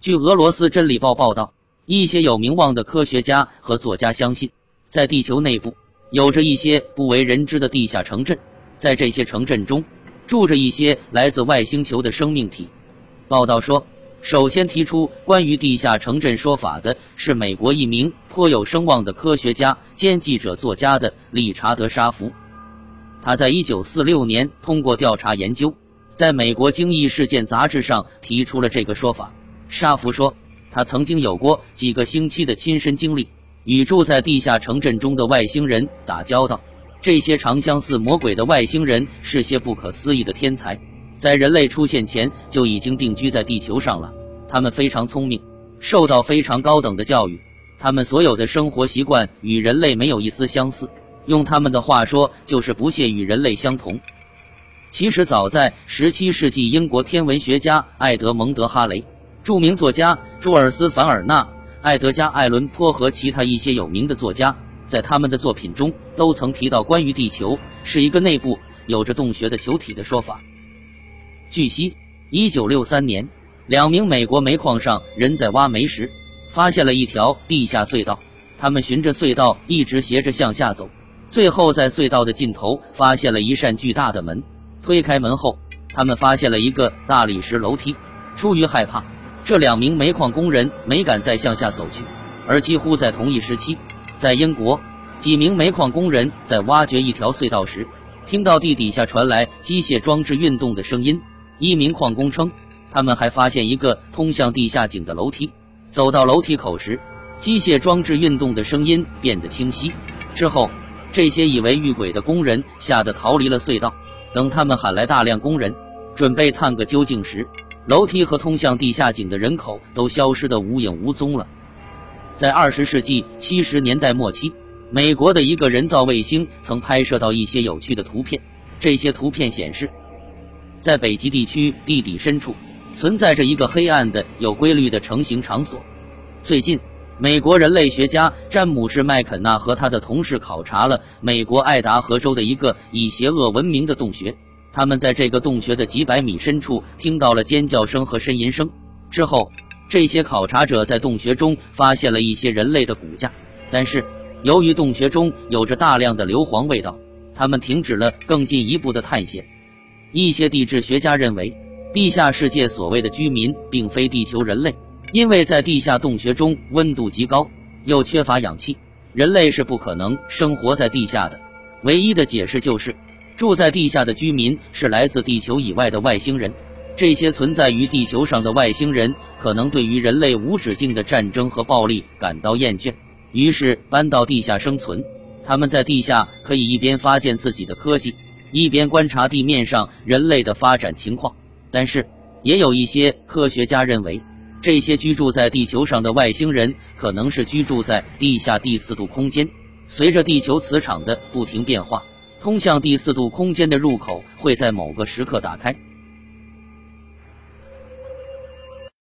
据俄罗斯《真理报》报道，一些有名望的科学家和作家相信，在地球内部有着一些不为人知的地下城镇，在这些城镇中住着一些来自外星球的生命体。报道说，首先提出关于地下城镇说法的是美国一名颇有声望的科学家兼记者作家的理查德·沙弗。他在1946年通过调查研究，在美国《惊异事件》杂志上提出了这个说法。沙弗说，他曾经有过几个星期的亲身经历，与住在地下城镇中的外星人打交道。这些长相似魔鬼的外星人是些不可思议的天才，在人类出现前就已经定居在地球上了。他们非常聪明，受到非常高等的教育，他们所有的生活习惯与人类没有一丝相似，用他们的话说就是不屑与人类相同。其实早在17世纪，英国天文学家埃德蒙德·哈雷、著名作家朱尔斯·凡尔纳、埃德加·艾伦坡和其他一些有名的作家，在他们的作品中都曾提到关于地球是一个内部有着洞穴的球体的说法。据悉，1963年，两名美国煤矿上人在挖煤时发现了一条地下隧道，他们循着隧道一直斜着向下走，最后在隧道的尽头发现了一扇巨大的门。推开门后，他们发现了一个大理石楼梯。出于害怕，这两名煤矿工人没敢再向下走去。而几乎在同一时期，在英国，几名煤矿工人在挖掘一条隧道时，听到地底下传来机械装置运动的声音。一名矿工称，他们还发现一个通向地下井的楼梯。走到楼梯口时，机械装置运动的声音变得清晰。之后，这些以为遇鬼的工人吓得逃离了隧道。等他们喊来大量工人，准备探个究竟时，楼梯和通向地下井的人口都消失得无影无踪了。在20世纪70年代末期，美国的一个人造卫星曾拍摄到一些有趣的图片。这些图片显示，在北极地区地底深处存在着一个黑暗的有规律的成型场所。最近，美国人类学家詹姆士·麦肯纳和他的同事考察了美国爱达荷州的一个以邪恶闻名的洞穴。他们在这个洞穴的几百米深处听到了尖叫声和呻吟声。之后，这些考察者在洞穴中发现了一些人类的骨架，但是由于洞穴中有着大量的硫磺味道，他们停止了更进一步的探险。一些地质学家认为，地下世界所谓的居民并非地球人类，因为在地下洞穴中温度极高，又缺乏氧气，人类是不可能生活在地下的。唯一的解释就是，住在地下的居民是来自地球以外的外星人。这些存在于地球上的外星人可能对于人类无止境的战争和暴力感到厌倦，于是搬到地下生存。他们在地下可以一边发现自己的科技，一边观察地面上人类的发展情况。但是，也有一些科学家认为，这些居住在地球上的外星人可能是居住在地下第四度空间。随着地球磁场的不停变化，通向第四度空间的入口会在某个时刻打开。